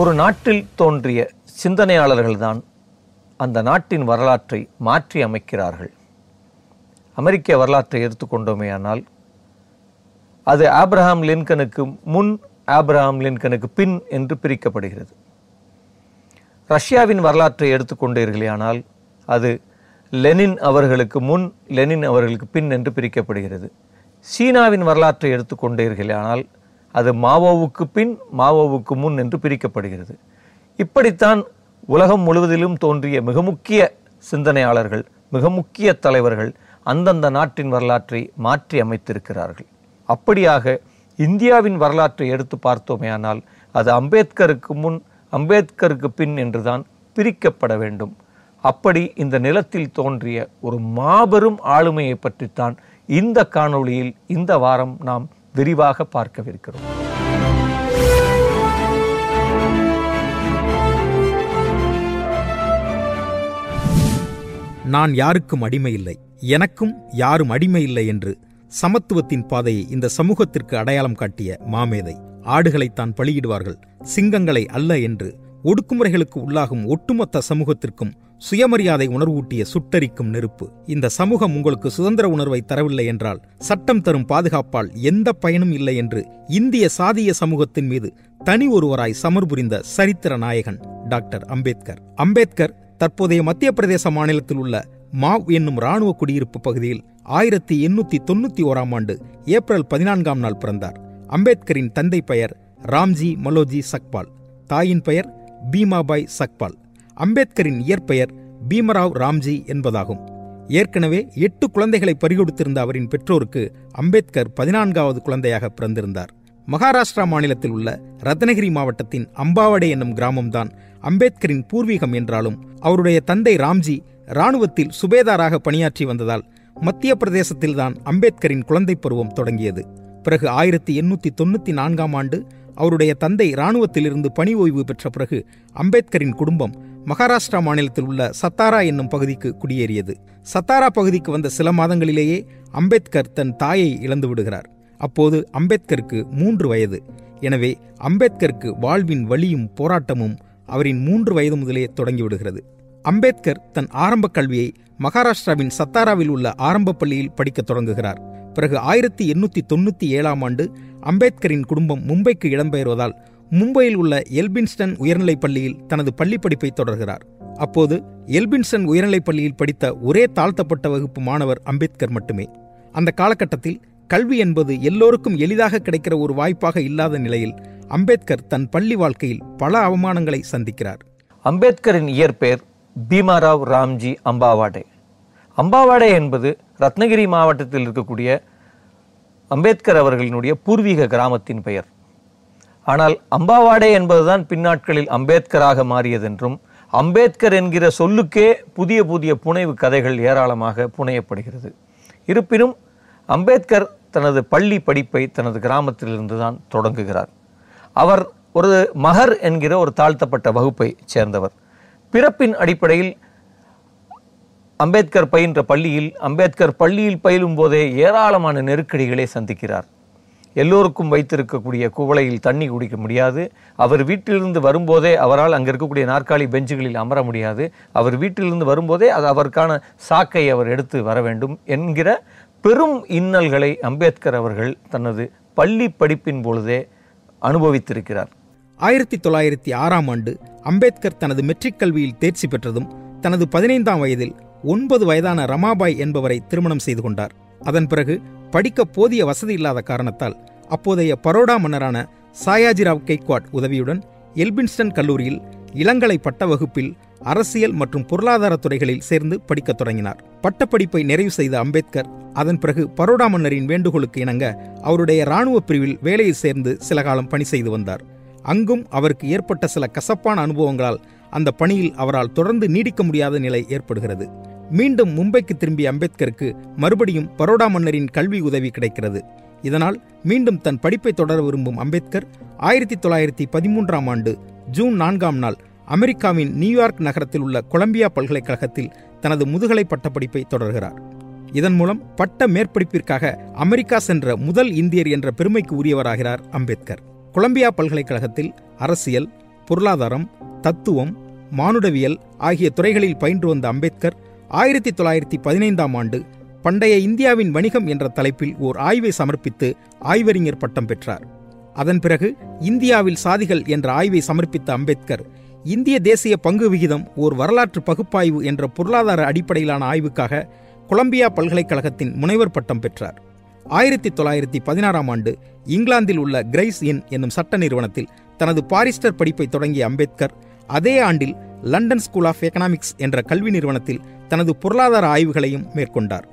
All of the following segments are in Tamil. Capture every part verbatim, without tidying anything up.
ஒரு நாட்டில் தோன்றிய சிந்தனையாளர்கள்தான் அந்த நாட்டின் வரலாற்றை மாற்றி அமைக்கிறார்கள். அமெரிக்க வரலாற்றை எடுத்துக்கொண்டோமேயானால் அது ஆப்ரஹாம் லின்கனுக்கு முன், ஆப்ரஹாம் லின்கனுக்கு பின் என்று பிரிக்கப்படுகிறது. ரஷ்யாவின் வரலாற்றை எடுத்துக்கொண்டீர்களேயானால் அது லெனின் அவர்களுக்கு முன், லெனின் அவர்களுக்கு பின் என்று பிரிக்கப்படுகிறது. சீனாவின் வரலாற்றை எடுத்துக்கொண்டீர்களேயானால் அது மாவோவுக்கு பின், மாவோவுக்கு முன் என்று பிரிக்கப்படுகிறது. இப்படித்தான் உலகம் முழுவதிலும் தோன்றிய மிக முக்கிய சிந்தனையாளர்கள், மிக முக்கிய தலைவர்கள் அந்தந்த நாட்டின் வரலாற்றை மாற்றி அமைத்திருக்கிறார்கள். அப்படியாக இந்தியாவின் வரலாற்றை எடுத்து பார்த்தோமேயானால் அது அம்பேத்கருக்கு முன், அம்பேத்கருக்கு பின் என்றுதான் பிரிக்கப்பட வேண்டும். அப்படி இந்த நிலத்தில் தோன்றிய ஒரு மாபெரும் ஆளுமையை பற்றித்தான் இந்த காணொளியில் இந்த வாரம் நாம் விரிவாக பார்க்கவிருக்கிறோம். நான் யாருக்கும் அடிமை இல்லை, எனக்கும் யாரும் அடிமை இல்லை என்று சமத்துவத்தின் பாதையை இந்த சமூகத்திற்கு அடையாளம் காட்டிய மாமேதை. ஆடுகளைத்தான் பலியிடுவார்கள், சிங்கங்களை அல்ல என்று ஒடுக்குமுறைகளுக்கு உள்ளாகும் ஒட்டுமொத்த சமூகத்திற்கும் சுயமரியாதை உணர்வூட்டிய சுட்டரிக்கும் நெருப்பு. இந்த சமூகம் உங்களுக்கு சுதந்திர உணர்வை தரவில்லை என்றால் சட்டம் தரும் பாதுகாப்பால் எந்த பயனும் இல்லை என்று இந்திய சாதிய சமூகத்தின் மீது தனி ஒருவராய் சமர்புரிந்த சரித்திர நாயகன் டாக்டர் அம்பேத்கர். அம்பேத்கர் தற்போதைய மத்திய பிரதேச மாநிலத்தில் உள்ள மாவ் என்னும் இராணுவ குடியிருப்பு பகுதியில் ஆயிரத்தி எண்ணூற்றி தொன்னூற்றி ஓராம் ஆண்டு ஏப்ரல் பதினான்காம் நாள் பிறந்தார். அம்பேத்கரின் தந்தை பெயர் ராம்ஜி மலோஜி சக்பால், தாயின் பெயர் பீமாபாய் சக்பால். அம்பேத்கரின் இயற்பெயர் பீமராவ் ராம்ஜி என்பதாகும். ஏற்கனவே எட்டு குழந்தைகளை பறிகொடுத்திருந்த அவரின் பெற்றோருக்கு அம்பேத்கர் பதினான்காவது குழந்தையாக பிறந்திருந்தார். மகாராஷ்டிரா மாநிலத்தில் உள்ள ரத்னகிரி மாவட்டத்தின் அம்பாவடை என்னும் கிராமம்தான் அம்பேத்கரின் பூர்வீகம் என்றாலும் அவருடைய தந்தை ராம்ஜி இராணுவத்தில் சுபேதாராக பணியாற்றி வந்ததால் மத்திய பிரதேசத்தில்தான் அம்பேத்கரின் குழந்தை பருவம் தொடங்கியது. பிறகு ஆயிரத்தி எண்ணூற்றி தொன்னூற்றி நான்காம் ஆண்டு அவருடைய தந்தை இராணுவத்திலிருந்து பணி ஓய்வு பெற்ற பிறகு அம்பேத்கரின் குடும்பம் மகாராஷ்டிரா மாநிலத்தில் உள்ள சத்தாரா என்னும் பகுதிக்கு குடியேறியது. சத்தாரா பகுதிக்கு வந்த சில மாதங்களிலேயே அம்பேத்கர் தன் தாயை இழந்து விடுகிறார். அப்போது அம்பேத்கருக்கு மூன்று வயது. எனவே அம்பேத்கருக்கு வாழ்வின் வலியும் போராட்டமும் அவரின் மூன்று வயது முதலே தொடங்கிவிடுகிறது. அம்பேத்கர் தன் ஆரம்ப கல்வியை மகாராஷ்டிராவின் சத்தாராவில் உள்ள ஆரம்ப பள்ளியில் படிக்க தொடங்குகிறார். பிறகு ஆயிரத்தி எண்ணூற்றி தொன்னூற்றி ஏழாம் ஆண்டு அம்பேத்கரின் குடும்பம் மும்பைக்கு இடம்பெயர்வதால் மும்பையில் உள்ள எல்பின்ஸ்டன் உயர்நிலைப் பள்ளியில் தனது பள்ளிப்படிப்பை தொடர்கிறார். அப்போது எல்பின்ஸ்டன் உயர்நிலைப் பள்ளியில் படித்த ஒரே தாழ்த்தப்பட்ட வகுப்பு மாணவர் அம்பேத்கர் மட்டுமே. அந்த காலகட்டத்தில் கல்வி என்பது எல்லோருக்கும் எளிதாக கிடைக்கிற ஒரு வாய்ப்பாக இல்லாத நிலையில் அம்பேத்கர் தன் பள்ளி வாழ்க்கையில் பல அவமானங்களை சந்திக்கிறார். அம்பேத்கரின் இயற்பெயர் பீமாராவ் ராம்ஜி அம்பாவாடே. அம்பாவாடே என்பது ரத்னகிரி மாவட்டத்தில் இருக்கக்கூடிய அம்பேத்கர் அவர்களினுடைய பூர்வீக கிராமத்தின் பெயர். ஆனால் அம்பாவாடே என்பதுதான் பின்னாட்களில் அம்பேத்கராக மாறியதென்றும் அம்பேத்கர் என்கிற சொல்லுக்கே புதிய புதிய புனைவு கதைகள் ஏராளமாக புனையப்படுகிறது. இருப்பினும் அம்பேத்கர் தனது பள்ளி படிப்பை தனது கிராமத்திலிருந்து தான் தொடங்குகிறார். அவர் ஒரு மகர் என்கிற ஒரு தாழ்த்தப்பட்ட வகுப்பை சேர்ந்தவர். பிறப்பின் அடிப்படையில் அம்பேத்கர் பயின்ற பள்ளியில் அம்பேத்கர் பள்ளியில் பயிலும் போதே ஏராளமான நெருக்கடிகளை சந்திக்கிறார். எல்லோருக்கும் வைத்திருக்கக்கூடிய குவளையில் தண்ணி குடிக்க முடியாது. அவர் வீட்டிலிருந்து வரும்போதே அவரால் அங்கே இருக்கக்கூடிய நாற்காலி பெஞ்சுகளில் அமர முடியாது. அவர் வீட்டிலிருந்து வரும்போதே அது அவருக்கான சாக்கை அவர் எடுத்து வர வேண்டும் என்கிற பெரும் இன்னல்களை அம்பேத்கர் அவர்கள் தனது பள்ளி படிப்பின் பொழுதே அனுபவித்திருக்கிறார். ஆயிரத்தி தொள்ளாயிரத்தி ஆறாம் ஆண்டு அம்பேத்கர் தனது மெட்ரிக் கல்வியில் தேர்ச்சி பெற்றதும் தனது பதினைந்தாம் வயதில் ஒன்பது வயதான ரமாபாய் என்பவரை திருமணம் செய்து கொண்டார். அதன் பிறகு படிக்க போதிய வசதி இல்லாத காரணத்தால் அப்போதைய பரோடா மன்னரான சாயாஜிராவ் கைக்குவாட் உதவியுடன் எல்பின்ஸ்டன் கல்லூரியில் இளங்கலை பட்ட வகுப்பில் அரசியல் மற்றும் பொருளாதார துறைகளில் சேர்ந்து படிக்கத் தொடங்கினார். பட்டப்படிப்பை நிறைவு செய்த அம்பேத்கர் அதன் பிறகு பரோடா மன்னரின் வேண்டுகோளுக்கு இணங்க அவருடைய இராணுவ பிரிவில் வேலையில் சேர்ந்து சில காலம் பணி செய்து வந்தார். அங்கும் அவருக்கு ஏற்பட்ட சில கசப்பான அனுபவங்களால் அந்த பணியில் அவரால் தொடர்ந்து நீடிக்க முடியாத நிலை ஏற்படுகிறது. மீண்டும் மும்பைக்கு திரும்பிய அம்பேத்கருக்கு மறுபடியும் பரோடா மன்னரின் கல்வி உதவி கிடைக்கிறது. இதனால் மீண்டும் தன் படிப்பை தொடர விரும்பும் அம்பேத்கர் ஆயிரத்தி தொள்ளாயிரத்தி பதிமூன்றாம் ஆண்டு ஜூன் நான்காம் நாள் அமெரிக்காவின் நியூயார்க் நகரத்தில் உள்ள கொலம்பியா பல்கலைக்கழகத்தில் தனது முதுகலை பட்டப்படிப்பை தொடர்கிறார். இதன் மூலம் பட்ட மேற்படிப்பிற்காக அமெரிக்கா சென்ற முதல் இந்தியர் என்ற பெருமைக்கு உரியவராகிறார் அம்பேத்கர். கொலம்பியா பல்கலைக்கழகத்தில் அரசியல், பொருளாதாரம், தத்துவம், மானுடவியல் ஆகிய துறைகளில் பயின்று வந்த அம்பேத்கர் ஆயிரத்தி தொள்ளாயிரத்தி பதினைந்தாம் ஆண்டு பண்டைய இந்தியாவின் வணிகம் என்ற தலைப்பில் ஓர் ஆய்வை சமர்ப்பித்து ஆய்வறிஞர் பட்டம் பெற்றார். அதன் பிறகு இந்தியாவில் சாதிகள் என்ற ஆய்வை சமர்ப்பித்த அம்பேத்கர் இந்திய தேசிய பங்கு விகிதம் ஓர் வரலாற்று பகுப்பாய்வு என்ற பொருளாதார அடிப்படையிலான ஆய்வுக்காக கொலம்பியா பல்கலைக்கழகத்தின் முனைவர் பட்டம் பெற்றார். ஆயிரத்தி தொள்ளாயிரத்தி பதினாறாம் ஆண்டு இங்கிலாந்தில் உள்ள கிரைஸ் எண் என்னும் சட்ட நிறுவனத்தில் தனது பாரிஸ்டர் படிப்பை தொடங்கிய அம்பேத்கர் அதே ஆண்டில் லண்டன் ஸ்கூல் ஆஃப் எக்கனாமிக்ஸ் என்ற கல்வி நிறுவனத்தில் தனது பொருளாதார ஆய்வுகளையும் மேற்கொண்டார்.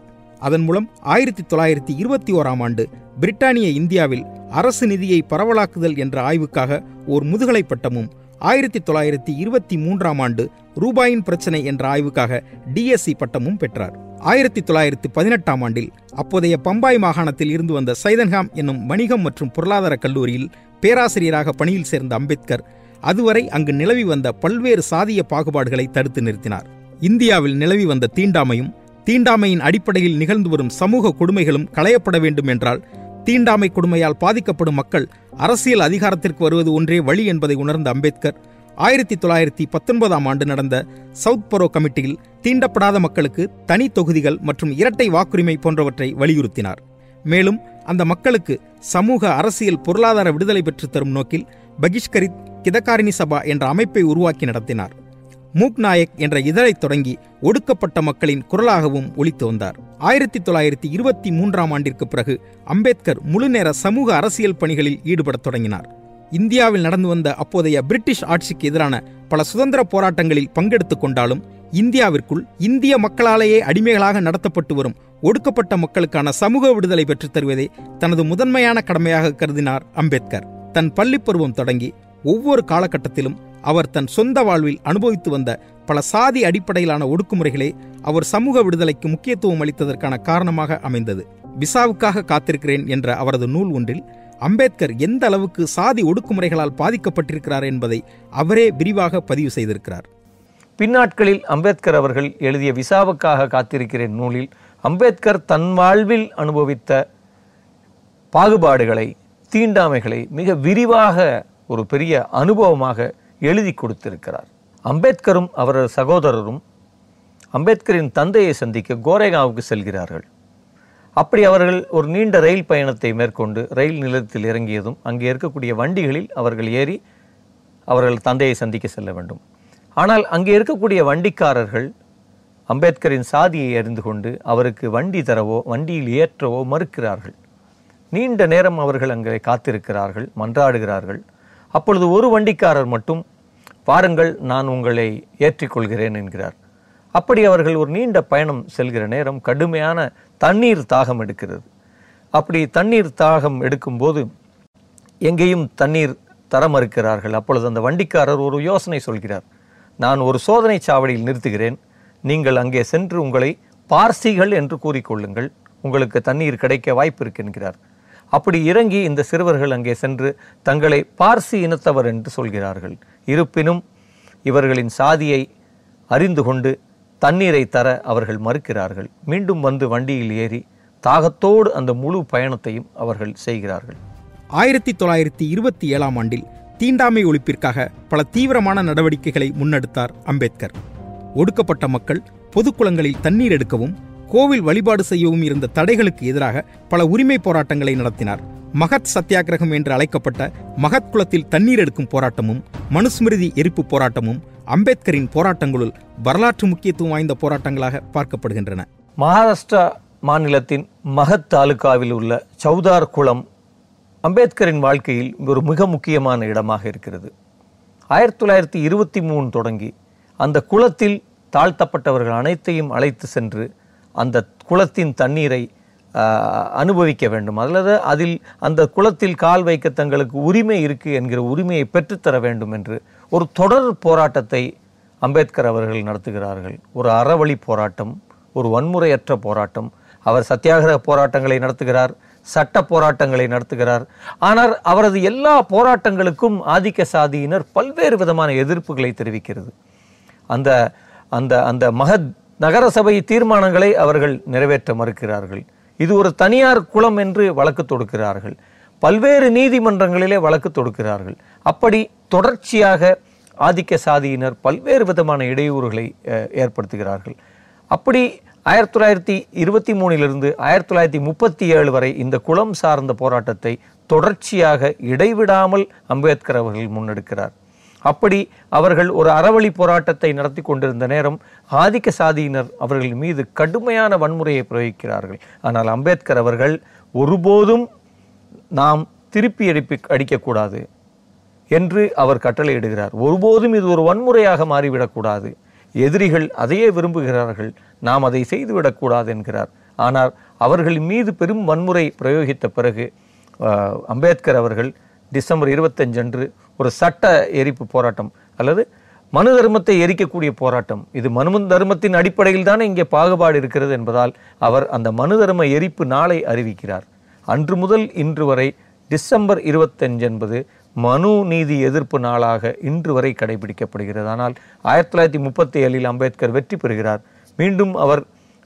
அதன் மூலம் ஆயிரத்தி தொள்ளாயிரத்தி இருபத்தி ஓராம் ஆண்டு பிரிட்டானிய இந்தியாவில் அரசு நிதியை பரவலாக்குதல் என்ற ஆய்வுக்காக ஓர் முதுகலை பட்டமும், ஆயிரத்தி தொள்ளாயிரத்தி இருபத்தி மூன்றாம் ஆண்டு ரூபாயின் பிரச்சினை என்ற ஆய்வுக்காக டிஎஸ்சி பட்டமும் பெற்றார். ஆயிரத்தி தொள்ளாயிரத்தி பதினெட்டாம் ஆண்டில் அப்போதைய பம்பாய் மாகாணத்தில் இருந்து வந்த சைதன்ஹாம் என்னும் வணிகம் மற்றும் பொருளாதார கல்லூரியில் பேராசிரியராக பணியில் சேர்ந்த அம்பேத்கர் அதுவரை அங்கு நிலவி வந்த பல்வேறு சாதிய பாகுபாடுகளை தடுத்து நிறுத்தினார். இந்தியாவில் நிலவி வந்த தீண்டாமையும் தீண்டாமையின் அடிப்படையில் நிகழ்ந்து வரும் சமூக கொடுமைகளும் களையப்பட வேண்டும் என்றால் தீண்டாமை கொடுமையால் பாதிக்கப்படும் மக்கள் அரசியல் அதிகாரத்திற்கு வருவது ஒன்றே வழி என்பதை உணர்ந்த அம்பேத்கர் ஆயிரத்தி தொள்ளாயிரத்தி பத்தொன்பதாம் ஆண்டு நடந்த சவுத் பரோ கமிட்டியில் தீண்டப்படாத மக்களுக்கு தனி தொகுதிகள் மற்றும் இரட்டை வாக்குரிமை போன்றவற்றை வலியுறுத்தினார். மேலும் அந்த மக்களுக்கு சமூக, அரசியல், பொருளாதார விடுதலை பெற்று தரும் நோக்கில் பகிஷ்கரி கதகாரிணி சபை என்ற அமைப்பை உருவாக்கி நடத்தினார். மூக் நாயக் என்ற இதழை தொடங்கி ஒடுக்கப்பட்ட மக்களின் குரலாகவும் ஒலித்து வந்தார். ஆயிரத்தி தொள்ளாயிரத்தி இருபத்தி மூன்றாம் ஆண்டிற்கு பிறகு அம்பேத்கர் முழுநேர சமூக அரசியல் பணிகளில் ஈடுபடத் தொடங்கினார். இந்தியாவில் நடந்து வந்த அப்போதைய பிரிட்டிஷ் ஆட்சிக்கு எதிரான பல சுதந்திர போராட்டங்களில் பங்கெடுத்துக் கொண்டாலும் இந்தியாவிற்குள் இந்திய மக்களாலேயே அடிமைகளாக நடத்தப்பட்டு வரும் ஒடுக்கப்பட்ட மக்களுக்கான சமூக விடுதலை பெற்றுத் தருவதே தனது முதன்மையான கடமையாக கருதினார் அம்பேத்கர். தன் பள்ளிப்பருவம் தொடங்கி ஒவ்வொரு காலகட்டத்திலும் அவர் தன் சொந்த வாழ்வில் அனுபவித்து வந்த பல சாதி அடிப்படையிலான ஒடுக்குமுறைகளே அவர் சமூக விடுதலைக்கு முக்கியத்துவம் அளித்ததற்கான காரணமாக அமைந்தது. விசாவுக்காக காத்திருக்கிறேன் என்ற அவரது நூல் ஒன்றில் அம்பேத்கர் எந்த அளவுக்கு சாதி ஒடுக்குமுறைகளால் பாதிக்கப்பட்டிருக்கிறார் என்பதை அவரே விரிவாக பதிவு செய்திருக்கிறார். பின்னாட்களில் அம்பேத்கர் அவர்கள் எழுதிய விசாவுக்காக காத்திருக்கிறேன் நூலில் அம்பேத்கர் தன் வாழ்வில் அனுபவித்த பாகுபாடுகளை, தீண்டாமைகளை மிக விரிவாக ஒரு பெரிய அனுபவமாக எழுதி கொடுத்திருக்கிறார். அம்பேத்கரும் அவரது சகோதரரும் அம்பேத்கரின் தந்தையை சந்திக்க கோரேகாவுக்கு செல்கிறார்கள். அப்படி அவர்கள் ஒரு நீண்ட ரயில் பயணத்தை மேற்கொண்டு ரயில் நிலையத்தில் இறங்கியதும் அங்கே இருக்கக்கூடிய வண்டிகளில் அவர்கள் ஏறி அவர்கள் தந்தையை சந்திக்க செல்ல வேண்டும். ஆனால் அங்கே இருக்கக்கூடிய வண்டிக்காரர்கள் அம்பேத்கரின் சாதியை அறிந்து கொண்டு அவருக்கு வண்டி தரவோ வண்டியில் ஏற்றவோ மறுக்கிறார்கள். நீண்ட நேரம் அவர்கள் அங்கே காத்திருக்கிறார்கள், மன்றாடுகிறார்கள். அப்பொழுது ஒரு வண்டிக்காரர் மட்டும், பாருங்கள் நான் உங்களை ஏற்றிக்கொள்கிறேன் என்கிறார். அப்படி அவர்கள் ஒரு நீண்ட பயணம் செல்கிற நேரம் கடுமையான தண்ணீர் தாகம் எடுக்கிறது. அப்படி தண்ணீர் தாகம் எடுக்கும்போது எங்கேயும் தண்ணீர் தர மறுக்கிறார்கள். அப்பொழுது அந்த வண்டிக்காரர் ஒரு யோசனை சொல்கிறார். நான் ஒரு சோதனை சாவடியில் நிறுத்துகிறேன், நீங்கள் அங்கே சென்று உங்களை பார்சிகள் என்று கூறிக்கொள்ளுங்கள், உங்களுக்கு தண்ணீர் கிடைக்க வாய்ப்பு இருக்கு என்கிறார். அப்படி இறங்கி இந்த சிறுவர்கள் அங்கே சென்று தங்களை பார்சி இனத்தவர் என்று சொல்கிறார்கள். இருப்பினும் இவர்களின் சாதியை அறிந்து கொண்டு தண்ணீரை தர அவர்கள் மறுக்கிறார்கள். மீண்டும் வந்து வண்டியில் ஏறி தாகத்தோடு அந்த முழு பயணத்தையும் அவர்கள் செய்கிறார்கள். ஆயிரத்தி தொள்ளாயிரத்தி இருபத்தி ஏழாம் ஆண்டில் தீண்டாமை ஒழிப்பிற்காக பல தீவிரமான நடவடிக்கைகளை முன்னெடுத்தார் அம்பேத்கர். ஒடுக்கப்பட்ட மக்கள் பொதுக்குளங்களில் தண்ணீர் எடுக்கவும் கோவில் வழிபாடு செய்யவும் இருந்த தடைகளுக்கு எதிராக பல உரிமை போராட்டங்களை நடத்தினார். மகத் சத்தியாகிரகம் என்று அழைக்கப்பட்ட மகத் குளத்தில் தண்ணீர் எடுக்கும் போராட்டமும், மனுஸ்மிருதி எரிப்பு போராட்டமும் அம்பேத்கரின் போராட்டங்களுள் வரலாற்று முக்கியத்துவம் வாய்ந்த போராட்டங்களாக பார்க்கப்படுகின்றன. மகாராஷ்டிரா மாநிலத்தின் மகத் தாலுகாவில் உள்ள சௌதார் குளம் அம்பேத்கரின் வாழ்க்கையில் ஒரு மிக முக்கியமான இடமாக இருக்கிறது. ஆயிரத்தி தொள்ளாயிரத்தி இருபத்தி மூணு தொடங்கி அந்த குளத்தில் தாழ்த்தப்பட்டவர்கள் அனைத்தையும் அழைத்து சென்று அந்த குளத்தின் தண்ணீரை அனுபவிக்க வேண்டும், அல்லது அதில் அந்த குளத்தில் கால் வைக்க தங்களுக்கு உரிமை இருக்குது என்கிற உரிமையை பெற்றுத்தர வேண்டும் என்று ஒரு தொடர் போராட்டத்தை அம்பேத்கர் அவர்கள் நடத்துகிறார்கள். ஒரு அறவழி போராட்டம், ஒரு வன்முறையற்ற போராட்டம். அவர் சத்தியாகிரக போராட்டங்களை நடத்துகிறார், சட்ட போராட்டங்களை நடத்துகிறார். ஆனால் அவரது எல்லா போராட்டங்களுக்கும் ஆதிக்க சாதியினர் பல்வேறு விதமான எதிர்ப்புகளை தெரிவிக்கிறது. அந்த அந்த அந்த மகத் நகரசபை தீர்மானங்களை அவர்கள் நிறைவேற்ற மறுக்கிறார்கள். இது ஒரு தனியார் குளம் என்று வழக்கு தொடுக்கிறார்கள். பல்வேறு நீதிமன்றங்களிலே வழக்கு தொடுக்கிறார்கள். அப்படி தொடர்ச்சியாக ஆதிக்க சாதியினர் பல்வேறு விதமான இடையூறுகளை ஏற்படுத்துகிறார்கள். அப்படி ஆயிரத்தி தொள்ளாயிரத்தி இருபத்தி மூணிலிருந்து ஆயிரத்தி தொள்ளாயிரத்தி முப்பத்தி ஏழு வரை இந்த குலம் சார்ந்த போராட்டத்தை தொடர்ச்சியாக இடைவிடாமல் அம்பேத்கர் அவர்கள் முன்னெடுக்கிறார். அப்படி அவர்கள் ஒரு அறவழி போராட்டத்தை நடத்தி கொண்டிருந்த நேரம் ஆதிக்க சாதியினர் அவர்கள் மீது கடுமையான வன்முறையை பிரயோகிக்கிறார்கள். ஆனால் அம்பேத்கர் அவர்கள் ஒருபோதும் நாம் திருப்பி அடிப்பி அடிக்கக்கூடாது என்று அவர் கட்டளையிடுகிறார். ஒருபோதும் இது ஒரு வன்முறையாக மாறிவிடக்கூடாது, எதிரிகள் அதையே விரும்புகிறார்கள், நாம் அதை செய்துவிடக்கூடாது என்கிறார். ஆனால் அவர்கள் மீது பெரும் வன்முறை பிரயோகித்த பிறகு அம்பேத்கர் அவர்கள் டிசம்பர் இருபத்தஞ்சு அன்று ஒரு சட்ட எரிப்பு போராட்டம், அல்லது மனு தர்மத்தை எரிக்கக்கூடிய போராட்டம், இது மனு தர்மத்தின் அடிப்படையில் தானே இங்கே பாகுபாடு இருக்கிறது என்பதால் அவர் அந்த மனு தர்ம எரிப்பு நாளை அறிவிக்கிறார். அன்று முதல் இன்று வரை டிசம்பர் இருபத்தஞ்சு என்பது மனு நீதி எதிர்ப்பு நாளாக இன்று வரை கடைபிடிக்கப்படுகிறது. ஆனால் ஆயிரத்தி தொள்ளாயிரத்தி முப்பத்தி ஏழில் அம்பேத்கர் வெற்றி பெறுகிறார். மீண்டும் அவர்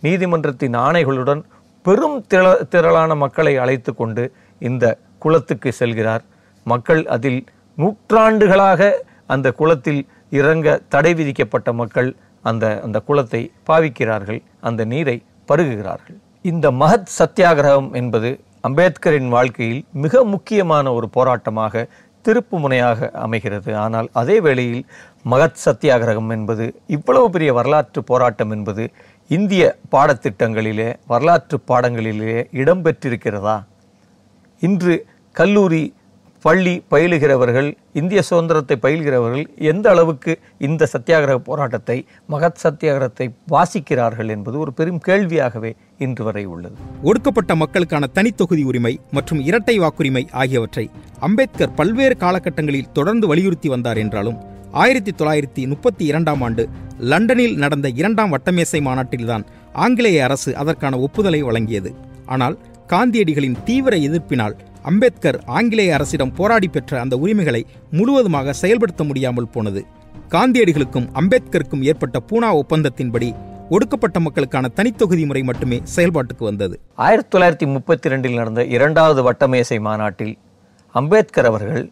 நீதிமன்றத்தின் ஆணைகளுடன் பெரும் திரள திரளான மக்களை அழைத்து கொண்டு இந்த குளத்துக்கு செல்கிறார். மக்கள் அதில் நூற்றாண்டுகளாக அந்த குளத்தில் இறங்க தடை விதிக்கப்பட்ட மக்கள் அந்த அந்த குளத்தை பாவிக்கிறார்கள், அந்த நீரை பருகுகிறார்கள். இந்த மகத் சத்தியாகிரகம் என்பது அம்பேத்கரின் வாழ்க்கையில் மிக முக்கியமான ஒரு போராட்டமாக திருப்பு முனையாக அமைகிறது. ஆனால் அதே வேளையில் மகத் சத்தியாகிரகம் என்பது இவ்வளவு பெரிய வரலாற்று போராட்டம் என்பது இந்திய பாடத்திட்டங்களிலே வரலாற்று பாடங்களிலே இடம்பெற்றிருக்கிறதா? இன்று கல்லூரி பள்ளி பயிலுகிறவர்கள், இந்திய சுதந்திரத்தை பயில்கிறவர்கள் எந்த அளவுக்கு இந்த சத்தியாகிரக போராட்டத்தை, மகத் சத்தியாகிரகத்தை வாசிக்கிறார்கள் என்பது ஒரு பெரும் கேள்வியாகவே இன்று வரை உள்ளது. ஒடுக்கப்பட்ட மக்களுக்கான தனித்தொகுதி உரிமை மற்றும் இரட்டை வாக்குரிமை ஆகியவற்றை அம்பேத்கர் பல்வேறு காலகட்டங்களில் தொடர்ந்து வலியுறுத்தி வந்தார் என்றாலும் ஆயிரத்தி தொள்ளாயிரத்தி முப்பத்தி இரண்டாம் ஆண்டு லண்டனில் நடந்த இரண்டாம் வட்டமேசை மாநாட்டில்தான் ஆங்கிலேய அரசு அதற்கான ஒப்புதலை வழங்கியது. ஆனால் காந்தியடிகளின் தீவிர எதிர்ப்பினால் அம்பேத்கர் ஆங்கிலேய அரசிடம் போராடி பெற்ற அந்த உரிமைகளை முழுவதுமாக செயல்படுத்த முடியாமல் போனது. காந்தியடிகளுக்கும் அம்பேத்கருக்கும் ஏற்பட்ட பூனா ஒப்பந்தத்தின்படி ஒடுக்கப்பட்ட மக்களுக்கான தனித்தொகுதி முறை மட்டுமே செயல்பாட்டுக்கு வந்தது. ஆயிரத்தி தொள்ளாயிரத்தி முப்பத்தி இரண்டில் நடந்த இரண்டாவது வட்டமேசை மாநாட்டில் அம்பேத்கர் அவர்கள்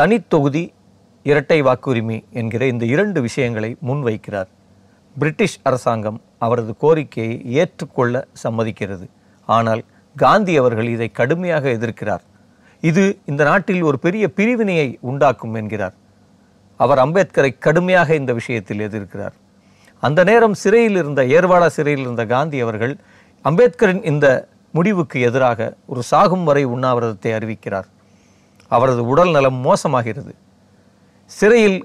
தனித்தொகுதி, இரட்டை வாக்குரிமை என்கிற இந்த இரண்டு விஷயங்களை முன்வைக்கிறார். பிரிட்டிஷ் அரசாங்கம் அவரது கோரிக்கையை ஏற்றுக்கொள்ள சம்மதிக்கிறது. ஆனால் காந்தி அவர்கள் இதை கடுமையாக எதிர்க்கிறார். இது இந்த நாட்டில் ஒரு பெரிய பிரிவினையை உண்டாக்கும் என்கிறார். அவர் அம்பேத்கரை கடுமையாக இந்த விஷயத்தில் எதிர்க்கிறார். அந்த நேரம் சிறையில் இருந்த, ஏர்வாடா சிறையில் இருந்த காந்தி அவர்கள் அம்பேத்கரின் இந்த முடிவுக்கு எதிராக ஒரு சாகும் வரை உண்ணாவிரதத்தை அறிவிக்கிறார். அவரது உடல் நலம் மோசமாகிறது. சிறையில்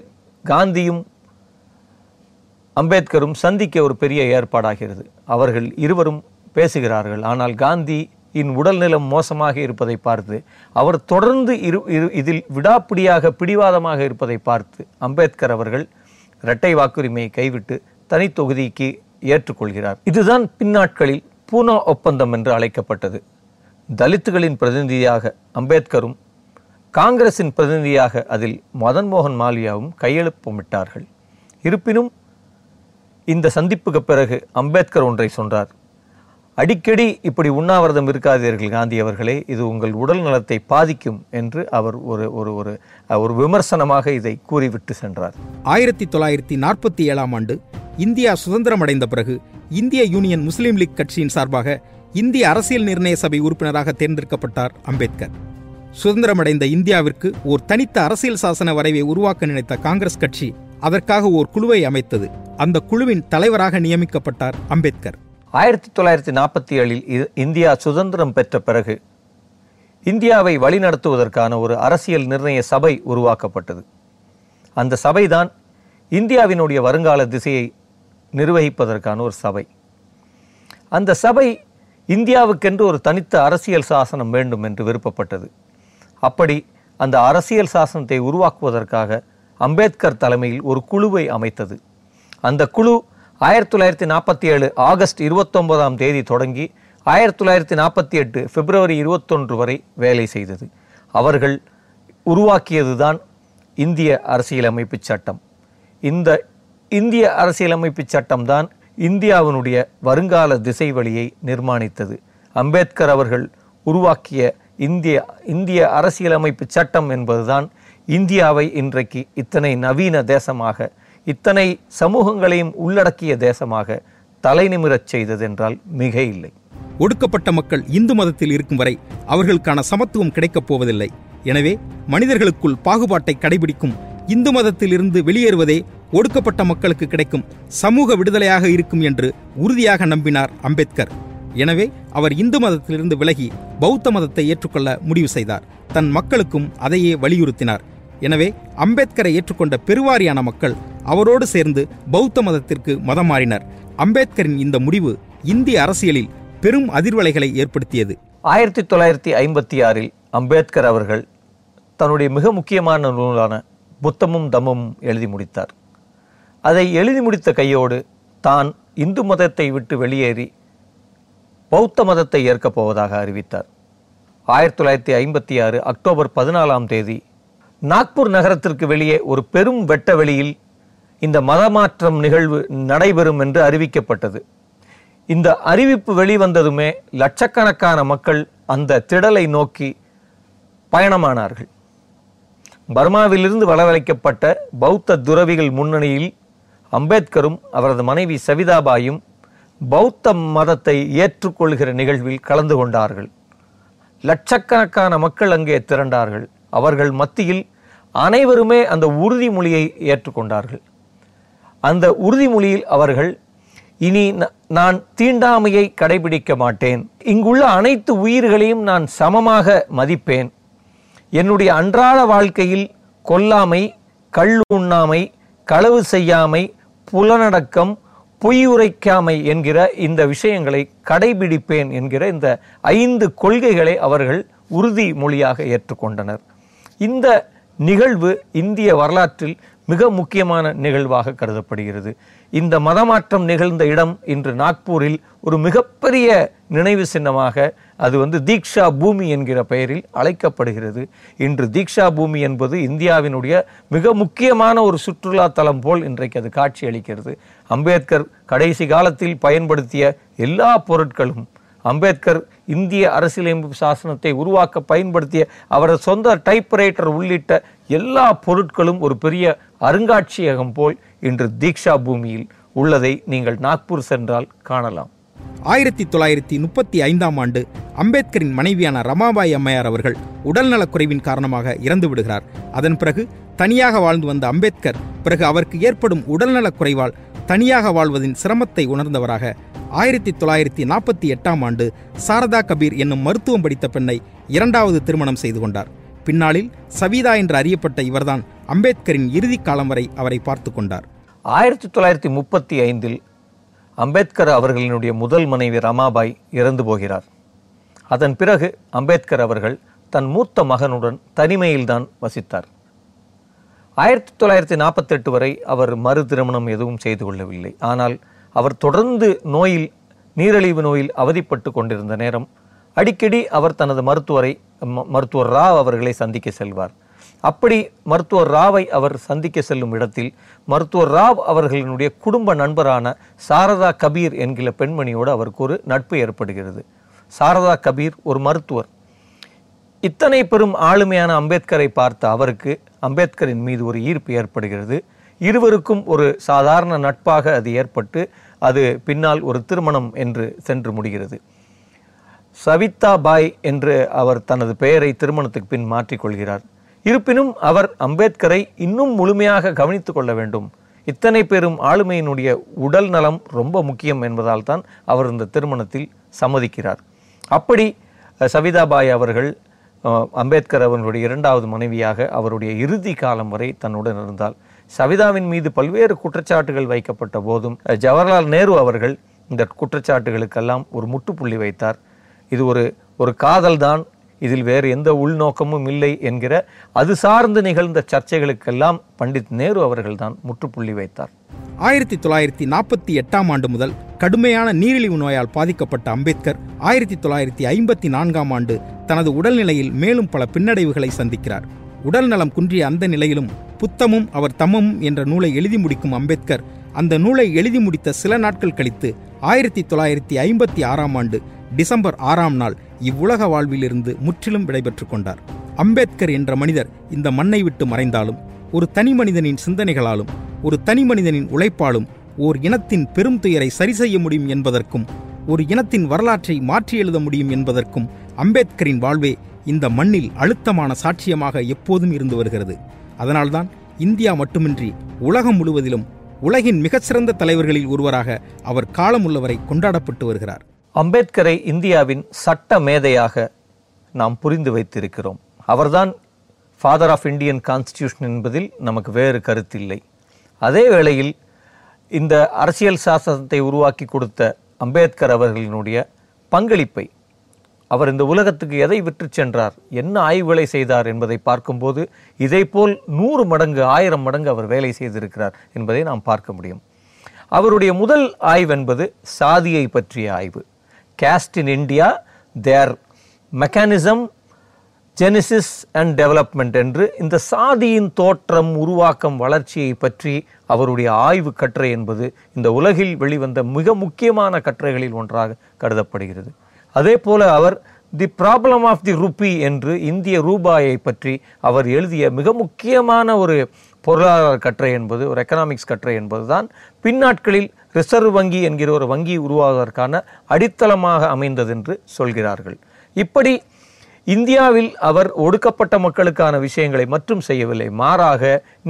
காந்தியும் அம்பேத்கரும் சந்திக்க ஒரு பெரிய ஏற்பாடாகிறது. அவர்கள் இருவரும் பேசுகிறார்கள். ஆனால் காந்தி இன் உடல்நலம் மோசமாக இருப்பதை பார்த்து, அவர் தொடர்ந்து இரு இதில் விடாப்பிடியாக பிடிவாதமாக இருப்பதை பார்த்து அம்பேத்கர் அவர்கள் இரட்டை வாக்குரிமையை கைவிட்டு தனித்தொகுதிக்கு ஏற்றுக்கொள்கிறார். இதுதான் பின்னாட்களில் பூனா ஒப்பந்தம் என்று அழைக்கப்பட்டது. தலித்துகளின் பிரதிநிதியாக அம்பேத்கரும் காங்கிரசின் பிரதிநிதியாக அதில் மதன் மோகன் மாலியாவும் கையெழுப்பமிட்டார்கள். இருப்பினும் இந்த சந்திப்புக்கு பிறகு அம்பேத்கர் ஒன்றை சொன்னார். அடிக்கடி இப்படி உண்ணாவிரதம் இருக்காதீர்கள் காந்தி அவர்களே, இது உங்கள் உடல் நலத்தை பாதிக்கும் என்று அவர் ஒரு ஒரு ஒரு விமர்சனமாக இதை கூறிவிட்டு சென்றார். ஆயிரத்தி தொள்ளாயிரத்தி நாற்பத்தி ஏழாம் ஆண்டு இந்தியா சுதந்திரம் அடைந்த பிறகு இந்திய யூனியன் முஸ்லீம் லீக் கட்சியின் சார்பாக இந்திய அரசியல் நிர்ணய சபை உறுப்பினராக தேர்ந்தெடுக்கப்பட்டார் அம்பேத்கர். சுதந்திரமடைந்த இந்தியாவிற்கு ஓர் தனித்த அரசியல் சாசன வரைவை உருவாக்க நினைத்த காங்கிரஸ் கட்சி அதற்காக ஓர் குழுவை அமைத்தது. அந்த குழுவின் தலைவராக நியமிக்கப்பட்டார் அம்பேத்கர். ஆயிரத்தி தொள்ளாயிரத்தி நாற்பத்தி ஏழில் இந்தியா சுதந்திரம் பெற்ற பிறகு இந்தியாவை வழிநடத்துவதற்கான ஒரு அரசியல் நிர்ணய சபை உருவாக்கப்பட்டது. அந்த சபைதான் இந்தியாவினுடைய வருங்கால திசையை நிர்வகிப்பதற்கான ஒரு சபை. அந்த சபை இந்தியாவுக்கென்று ஒரு தனித்த அரசியல் சாசனம் வேண்டும் என்று விருப்பப்பட்டது. அப்படி அந்த அரசியல் சாசனத்தை உருவாக்குவதற்காக அம்பேத்கர் தலைமையில் ஒரு குழுவை அமைத்தது. அந்த குழு ஆயிரத்தி தொள்ளாயிரத்தி நாற்பத்தி ஏழு ஆகஸ்ட் இருபத்தொன்பதாம் தேதி தொடங்கி ஆயிரத்தி தொள்ளாயிரத்தி நாற்பத்தி எட்டு பிப்ரவரி இருபத்தொன்று வரை வேலை செய்தது. அவர்கள் உருவாக்கியது தான் இந்திய அரசியலமைப்பு சட்டம். இந்த இந்திய அரசியலமைப்பு சட்டம்தான் இந்தியாவினுடைய வருங்கால திசை வழியை நிர்மாணித்தது. அம்பேத்கர் அவர்கள் உருவாக்கிய இந்திய இந்திய அரசியலமைப்பு சட்டம் என்பதுதான் இந்தியாவை இன்றைக்கு இத்தனை நவீன தேசமாக, இத்தனை சமூகங்களையும் உள்ளடக்கிய தேசமாக தலைநிமிரச் செய்ததென்றால் மிக இல்லை. ஒடுக்கப்பட்ட மக்கள் இந்து மதத்தில் இருக்கும் வரை அவர்களுக்கான சமத்துவம் கிடைக்கப் போவதில்லை. எனவே மனிதர்களுக்குள் பாகுபாட்டை கடைபிடிக்கும் இந்து மதத்திலிருந்து வெளியேறுவதே ஒடுக்கப்பட்ட மக்களுக்கு கிடைக்கும் சமூக விடுதலையாக இருக்கும் என்று உறுதியாக நம்பினார் அம்பேத்கர். எனவே அவர் இந்து மதத்திலிருந்து விலகி பௌத்த மதத்தை ஏற்றுக்கொள்ள முடிவு செய்தார். தன் மக்களுக்கும் அதையே வலியுறுத்தினார். எனவே அம்பேத்கரை ஏற்றுக்கொண்ட பெருவாரியான மக்கள் அவரோடு சேர்ந்து பௌத்த மதத்திற்கு மதம் மாறினர். அம்பேத்கரின் இந்த முடிவு இந்திய அரசியலில் பெரும் அதிர்வலைகளை ஏற்படுத்தியது. ஆயிரத்தி தொள்ளாயிரத்தி ஐம்பத்தி ஆறில் அம்பேத்கர் அவர்கள் தன்னுடைய மிக முக்கியமான நூலான புத்தமும் தம்மமும் எழுதி முடித்தார். அதை எழுதி முடித்த கையோடு தான் இந்து மதத்தை விட்டு வெளியேறி பௌத்த மதத்தை ஏற்கப் போவதாக அறிவித்தார். ஆயிரத்தி தொள்ளாயிரத்தி ஐம்பத்தி ஆறு அக்டோபர் பதினாலாம் தேதி நாக்பூர் நகரத்திற்கு வெளியே ஒரு பெரும் வெட்ட வெளியில் இந்த மதமாற்றம் நிகழ்வு நடைபெறும் என்று அறிவிக்கப்பட்டது. இந்த அறிவிப்பு வெளிவந்ததுமே லட்சக்கணக்கான மக்கள் அந்த திடலை நோக்கி பயணமானார்கள். பர்மாவிலிருந்து வரவழைக்கப்பட்ட பௌத்த துறவிகள் முன்னணியில் அம்பேத்கரும் அவரது மனைவி சவிதாபாயும் பௌத்த மதத்தை ஏற்றுக்கொள்கிற நிகழ்வில் கலந்து கொண்டார்கள். லட்சக்கணக்கான மக்கள் அங்கே திரண்டார்கள். அவர்கள் மத்தியில் அனைவருமே அந்த உறுதிமொழியை ஏற்றுக்கொண்டார்கள். அந்த உறுதிமொழியில் அவர்கள், இனி நான் தீண்டாமையை கடைபிடிக்க மாட்டேன், இங்குள்ள அனைத்து உயிர்களையும் நான் சமமாக மதிப்பேன், என்னுடைய அன்றாட வாழ்க்கையில் கொல்லாமை, கள் உண்ணாமை, களவு செய்யாமை, புலனடக்கம், பொய் உரைக்காமை என்கிற இந்த விஷயங்களை கடைபிடிப்பேன் என்கிற இந்த ஐந்து கொள்கைகளை அவர்கள் உறுதி மொழியாக ஏற்றுக்கொண்டனர். இந்த நிகழ்வு இந்திய வரலாற்றில் மிக முக்கியமான நிகழ்வாக கருதப்படுகிறது. இந்த மதமாற்றம் நிகழ்ந்த இடம் இன்று நாக்பூரில் ஒரு மிகப்பெரிய நினைவு சின்னமாக, அது வந்து தீக்ஷா பூமி என்கிற பெயரில் அழைக்கப்படுகிறது. இன்று தீக்ஷா பூமி என்பது இந்தியாவினுடைய மிக முக்கியமான ஒரு சுற்றுலா தலம் போல் இன்றைக்கு அது காட்சி அளிக்கிறது. அம்பேத்கர் கடைசி காலத்தில் பயன்படுத்திய எல்லா பொருட்களும், அம்பேத்கர் இந்திய அரசியலமைப்பு சாசனத்தை உருவாக்க பயன்படுத்திய அவரது சொந்த டைப்ரைட்டர் உள்ளிட்ட எல்லா பொருட்களும் ஒரு பெரிய அருங்காட்சியகம் போல் இன்று தீக்ஷா பூமியில் உள்ளதை நீங்கள் நாக்பூர் சென்றால் காணலாம். ஆயிரத்தி தொள்ளாயிரத்தி முப்பத்தி ஐந்தாம் ஆண்டு அம்பேத்கரின் மனைவியான ரமாபாய் அம்மையார் அவர்கள் உடல்நலக்குறைவின் காரணமாக இறந்து விடுகிறார். அதன் பிறகு தனியாக வாழ்ந்து வந்த அம்பேத்கர் பிறகு அவருக்கு ஏற்படும் உடல்நலக்குறைவால் தனியாக வாழ்வதின் சிரமத்தை உணர்ந்தவராக ஆயிரத்தி தொள்ளாயிரத்தி நாற்பத்தி எட்டாம் ஆண்டு சாரதா கபீர் என்னும் மருத்துவம் படித்த பெண்ணை இரண்டாவது திருமணம் செய்து கொண்டார். பின்னாளில் சவிதா என்று அறியப்பட்ட இவர்தான் அம்பேத்கரின் இறுதி காலம் வரை அவரை பார்த்து கொண்டார். ஆயிரத்தி தொள்ளாயிரத்தி முப்பத்தி ஐந்தில் அம்பேத்கர் அவர்களினுடைய முதல் மனைவி ரமாபாய் இறந்து போகிறார். அதன் பிறகு அம்பேத்கர் அவர்கள் தன் மூத்த மகனுடன் தனிமையில்தான் வசித்தார். ஆயிரத்தி தொள்ளாயிரத்தி நாற்பத்தெட்டு வரை அவர் மறு திருமணம் எதுவும் செய்து கொள்ளவில்லை. ஆனால் அவர் தொடர்ந்து நோயில், நீரிழிவு நோயில் அவதிப்பட்டு கொண்டிருந்த நேரம் அடிக்கடி அவர் தனது மருத்துவரை மருத்துவர் ராவ் அவர்களை சந்திக்க செல்வார். அப்படி மருத்துவர் ராவை அவர் சந்திக்க செல்லும் இடத்தில் மருத்துவர் ராவ் அவர்களினுடைய குடும்ப நண்பரான சாரதா கபீர் என்கிற பெண்மணியோடு அவருக்கு ஒரு நட்பு ஏற்படுகிறது. சாரதா கபீர் ஒரு மருத்துவர். இத்தனை பெரும் ஆளுமையான அம்பேத்கரை பார்த்த அவருக்கு அம்பேத்கரின் மீது ஒரு ஈர்ப்பு ஏற்படுகிறது. இருவருக்கும் ஒரு சாதாரண நட்பாக அது ஏற்பட்டு அது பின்னால் ஒரு திருமணம் என்று சென்று முடிகிறது. சவிதா பாய் என்று அவர் தனது பெயரை திருமணத்துக்கு பின் மாற்றிக்கொள்கிறார். இருப்பினும் அவர் அம்பேத்கரை இன்னும் முழுமையாக கவனித்து கொள்ள வேண்டும். இத்தனை பெரும் ஆளுமையினுடைய உடல் நலம் ரொம்ப முக்கியம் என்பதால் தான் அவர் இந்த திருமணத்தில் சம்மதிக்கிறார். அப்படி சவிதாபாய் அவர்கள் அம்பேத்கர் அவர்களுடைய இரண்டாவது மனைவியாக அவருடைய இறுதி காலம் வரை தன்னுடன் இருந்தார். சவிதாவின் மீது பல்வேறு குற்றச்சாட்டுகள் வைக்கப்பட்ட போதும் ஜவஹர்லால் நேரு அவர்கள் இந்த குற்றச்சாட்டுகளுக்கெல்லாம் ஒரு முற்றுப்புள்ளி வைத்தார். இது ஒரு ஒரு காதல்தான், இதில் வேறு எந்த உள்நோக்கமும் இல்லை என்கிற அது சார்ந்து நிகழ்ந்த சர்ச்சைகளுக்கெல்லாம் பண்டித் நேரு அவர்கள் தான் முற்றுப்புள்ளி வைத்தார். ஆயிரத்தி தொள்ளாயிரத்தி நாற்பத்தி எட்டாம் ஆண்டு முதல் கடுமையான நீரிழிவு நோயால் பாதிக்கப்பட்ட அம்பேத்கர் ஆயிரத்தி தொள்ளாயிரத்தி ஐம்பத்தி நான்காம் ஆண்டு தனது உடல்நிலையில் மேலும் பல பின்னடைவுகளை சந்திக்கிறார். உடல் நலம் குன்றிய அந்த நிலையிலும் புத்தமும் அவர் தம்மமும் என்ற நூலை எழுதி முடிக்கும் அம்பேத்கர் அந்த நூலை எழுதி முடித்த சில நாட்கள் கழித்து ஆயிரத்தி தொள்ளாயிரத்தி ஐம்பத்தி ஆறாம் ஆண்டு டிசம்பர் ஆறாம் நாள் இவ்வுலக வாழ்விலிருந்து முற்றிலும் விடைபெற்று கொண்டார். அம்பேத்கர் என்ற மனிதர் இந்த மண்ணை விட்டு மறைந்தாலும், ஒரு தனி மனிதனின் சிந்தனைகளாலும் ஒரு தனி மனிதனின் உழைப்பாலும் ஓர் இனத்தின் பெரும் துயரை சரி செய்ய முடியும் என்பதற்கும் ஒரு இனத்தின் வரலாற்றை மாற்றி எழுத முடியும் என்பதற்கும் அம்பேத்கரின் வாழ்வே இந்த மண்ணில் அழுத்தமான சாட்சியமாக எப்போதும் இருந்து வருகிறது. அதனால்தான் இந்தியா மட்டுமின்றி உலகம் முழுவதிலும் உலகின் மிகச்சிறந்த தலைவர்களில் ஒருவராக அவர் காலமுள்ளவரை கொண்டாடப்பட்டு வருகிறார். அம்பேத்கரை இந்தியாவின் சட்ட மேதையாக நாம் புரிந்து வைத்திருக்கிறோம். அவர்தான் ஃபாதர் ஆஃப் இந்தியன் கான்ஸ்டியூஷன் என்பதில் நமக்கு வேறு கருத்தில்லை. அதே வேளையில் இந்த அரசியல் சாசனத்தை உருவாக்கி கொடுத்த அம்பேத்கர் அவர்களினுடைய பங்களிப்பை, அவர் இந்த உலகத்துக்கு எதை விற்று சென்றார், என்ன ஆய்வுகளை செய்தார் என்பதை பார்க்கும்போது இதேபோல் நூறு மடங்கு ஆயிரம் மடங்கு அவர் வேலை செய்திருக்கிறார் என்பதை நாம் பார்க்க முடியும். அவருடைய முதல் ஆய்வு என்பது சாதியை பற்றிய ஆய்வு. Caste in India, their mechanism, genesis and development என்று இந்த சாதியின் தோற்றம், உருவாக்கம், வளர்ச்சியை பற்றி அவருடைய ஆய்வு கட்டுரை என்பது இந்த உலகில் வெளிவந்த மிக முக்கியமான கட்டுரைகளில் ஒன்றாக கருதப்படுகிறது. அதே போல அவர் the problem of the rupee என்று இந்திய ரூபாயை பற்றி அவர் எழுதிய மிக முக்கியமான ஒரு பொருளாதார கட்டுரை என்பது, ஒரு எக்கனாமிக்ஸ் கட்டுரை என்பதுதான் பின்னாட்களில் ரிசர்வ் வங்கி என்கிற ஒரு வங்கி உருவாவதற்கான அடித்தளமாக அமைந்தது என்று சொல்கிறார்கள். இப்படி இந்தியாவில் அவர் ஒடுக்கப்பட்ட மக்களுக்கான விஷயங்களை மட்டும் செய்யவில்லை, மாறாக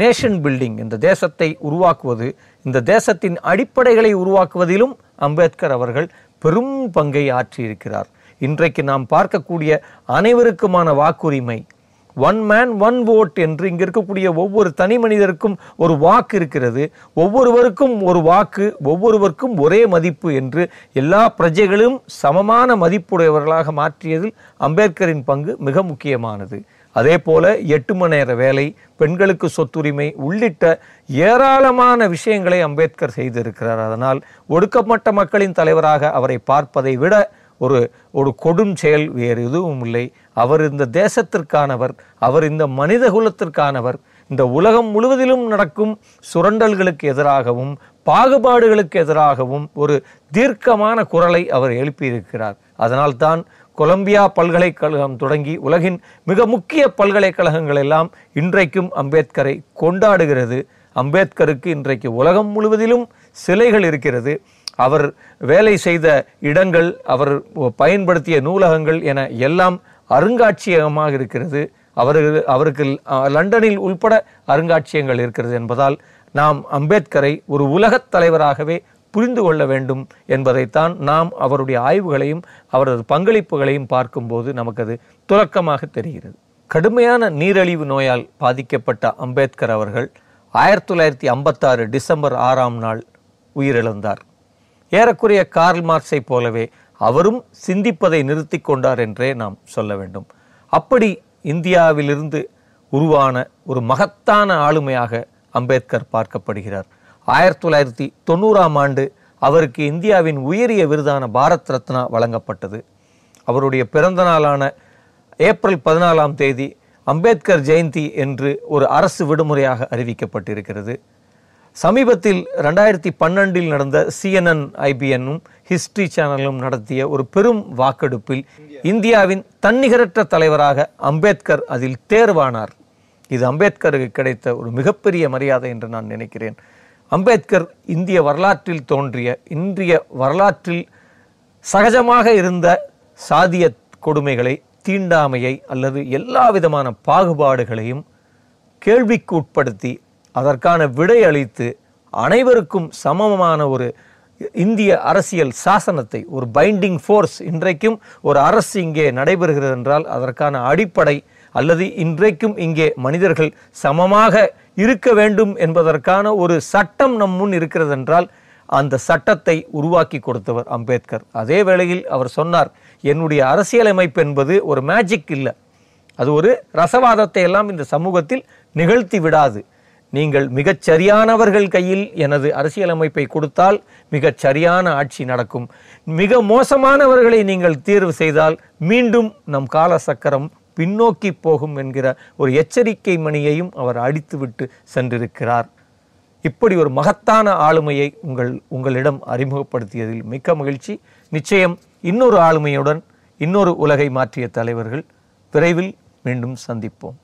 நேஷன் பில்டிங், இந்த தேசத்தை உருவாக்குவது, இந்த தேசத்தின் அடிப்படைகளை உருவாக்குவதிலும் அம்பேத்கர் அவர்கள் பெரும் பங்கை ஆற்றியிருக்கிறார். இன்றைக்கு நாம் பார்க்கக்கூடிய அனைவருக்குமான வாக்குரிமை, ஒன் மேன் ஒன் ஓட் என்று இங்கு இருக்கக்கூடிய ஒவ்வொரு தனி மனிதருக்கும் ஒரு வாக்கு இருக்கிறது, ஒவ்வொருவருக்கும் ஒரு வாக்கு, ஒவ்வொருவருக்கும் ஒரே மதிப்பு என்று எல்லா பிரஜைகளும் சமமான மதிப்புடையவர்களாக மாற்றியதில் அம்பேத்கரின் பங்கு மிக முக்கியமானது. அதே போல எட்டு மணி நேர வேலை, பெண்களுக்கு சொத்துரிமை உள்ளிட்ட ஏராளமான விஷயங்களை அம்பேத்கர் செய்திருக்கிறார். அதனால் ஒடுக்கப்பட்ட மக்களின் தலைவராக அவரை பார்ப்பதை விட ஒரு ஒரு கொடும் செயல் வேறு எதுவும் இல்லை. அவர் இந்த தேசத்திற்கானவர், அவர் இந்த மனித குலத்திற்கானவர். இந்த உலகம் முழுவதிலும் நடக்கும் சுரண்டல்களுக்கு எதிராகவும் பாகுபாடுகளுக்கு எதிராகவும் ஒரு தீர்க்கமான குரலை அவர் எழுப்பியிருக்கிறார். அதனால்தான் கொலம்பியா பல்கலைக்கழகம் தொடங்கி உலகின் மிக முக்கிய பல்கலைக்கழகங்கள் எல்லாம் இன்றைக்கும் அம்பேத்கரை கொண்டாடுகிறது. அம்பேத்கருக்கு இன்றைக்கு உலகம் முழுவதிலும் சிலைகள் இருக்கிறது. அவர் வேலை செய்த இடங்கள், அவர் பயன்படுத்திய நூலகங்கள் என எல்லாம் அருங்காட்சியகமாக இருக்கிறது. அவர் அவருக்கு லண்டனில் உள்பட அருங்காட்சியகங்கள் இருக்கிறது என்பதால் நாம் அம்பேத்கரை ஒரு உலகத் தலைவராகவே புரிந்து கொள்ள வேண்டும் என்பதைத்தான் நாம் அவருடைய ஆய்வுகளையும் அவரது பங்களிப்புகளையும் பார்க்கும்போது நமக்கு அது துலக்கமாக தெரிகிறது. கடுமையான நீரிழிவு நோயால் பாதிக்கப்பட்ட அம்பேத்கர் அவர்கள் ஆயிரத்தி தொள்ளாயிரத்தி ஐம்பத்தாறு டிசம்பர் ஆறாம் நாள் உயிரிழந்தார். ஏறக்குறைய கார்ல் மார்க்ஸை போலவே அவரும் சிந்திப்பதை நிறுத்தி கொண்டார் என்றே நாம் சொல்ல வேண்டும். அப்படி இந்தியாவிலிருந்து உருவான ஒரு மகத்தான ஆளுமையாக அம்பேத்கர் பார்க்கப்படுகிறார். ஆயிரத்தி தொள்ளாயிரத்தி தொண்ணூறாம் ஆண்டு அவருக்கு இந்தியாவின் உயரிய விருதான பாரத் ரத்னா வழங்கப்பட்டது. அவருடைய பிறந்த நாளான ஏப்ரல் பதினாலாம் தேதி அம்பேத்கர் ஜெயந்தி என்று ஒரு அரசு விடுமுறையாக அறிவிக்கப்பட்டிருக்கிறது. சமீபத்தில் ரெண்டாயிரத்தி பன்னெண்டில் நடந்த சிஎன்என் ஐபிஎன்னும் ஹிஸ்டரி சேனலும் நடத்திய ஒரு பெரும் வாக்கெடுப்பில் இந்தியாவின் தன்னிகரற்ற தலைவராக அம்பேத்கர் அதில் தேர்வானார். இது அம்பேத்கருக்கு கிடைத்த ஒரு மிகப்பெரிய மரியாதை என்று நான் நினைக்கிறேன். அம்பேத்கர் இந்திய வரலாற்றில் தோன்றிய, இந்திய வரலாற்றில் சகஜமாக இருந்த சாதிய கொடுமைகளை, தீண்டாமையை அல்லது எல்லா விதமான பாகுபாடுகளையும் கேள்விக்கு உட்படுத்தி அதற்கான விடை அளித்து அனைவருக்கும் சமமான ஒரு இந்திய அரசியல் சாசனத்தை, ஒரு பைண்டிங் ஃபோர்ஸ், இன்றைக்கும் ஒரு அரசு இங்கே நடைபெறுகிறது என்றால் அதற்கான அடிப்படை அல்லது இன்றைக்கும் இங்கே மனிதர்கள் சமமாக இருக்க வேண்டும் என்பதற்கான ஒரு சட்டம் நம் முன் இருக்கிறது என்றால் அந்த சட்டத்தை உருவாக்கி கொடுத்தவர் அம்பேத்கர். அதே வேளையில் அவர் சொன்னார், என்னுடைய அரசியலமைப்பு என்பது ஒரு மேஜிக் இல்லை, அது ஒரு ரசவாதத்தை எல்லாம் இந்த சமூகத்தில் நிகழ்த்தி விடாது. நீங்கள் மிகச் சரியானவர்கள் கையில் எனது அரசியலமைப்பை கொடுத்தால் மிகச் சரியான ஆட்சி நடக்கும், மிக மோசமானவர்களை நீங்கள் தேர்வு செய்தால் மீண்டும் நம் கால சக்கரம் பின்னோக்கி போகும் என்கிற ஒரு எச்சரிக்கை மணியையும் அவர் அடித்துவிட்டு சென்றிருக்கிறார். இப்படி ஒரு மகத்தான ஆளுமையை உங்கள் உங்களிடம் அறிமுகப்படுத்தியதில் மிக்க மகிழ்ச்சி. நிச்சயம் இன்னொரு ஆளுமையுடன் இன்னொரு உலகை மாற்றிய தலைவர்கள் விரைவில் மீண்டும் சந்திப்போம்.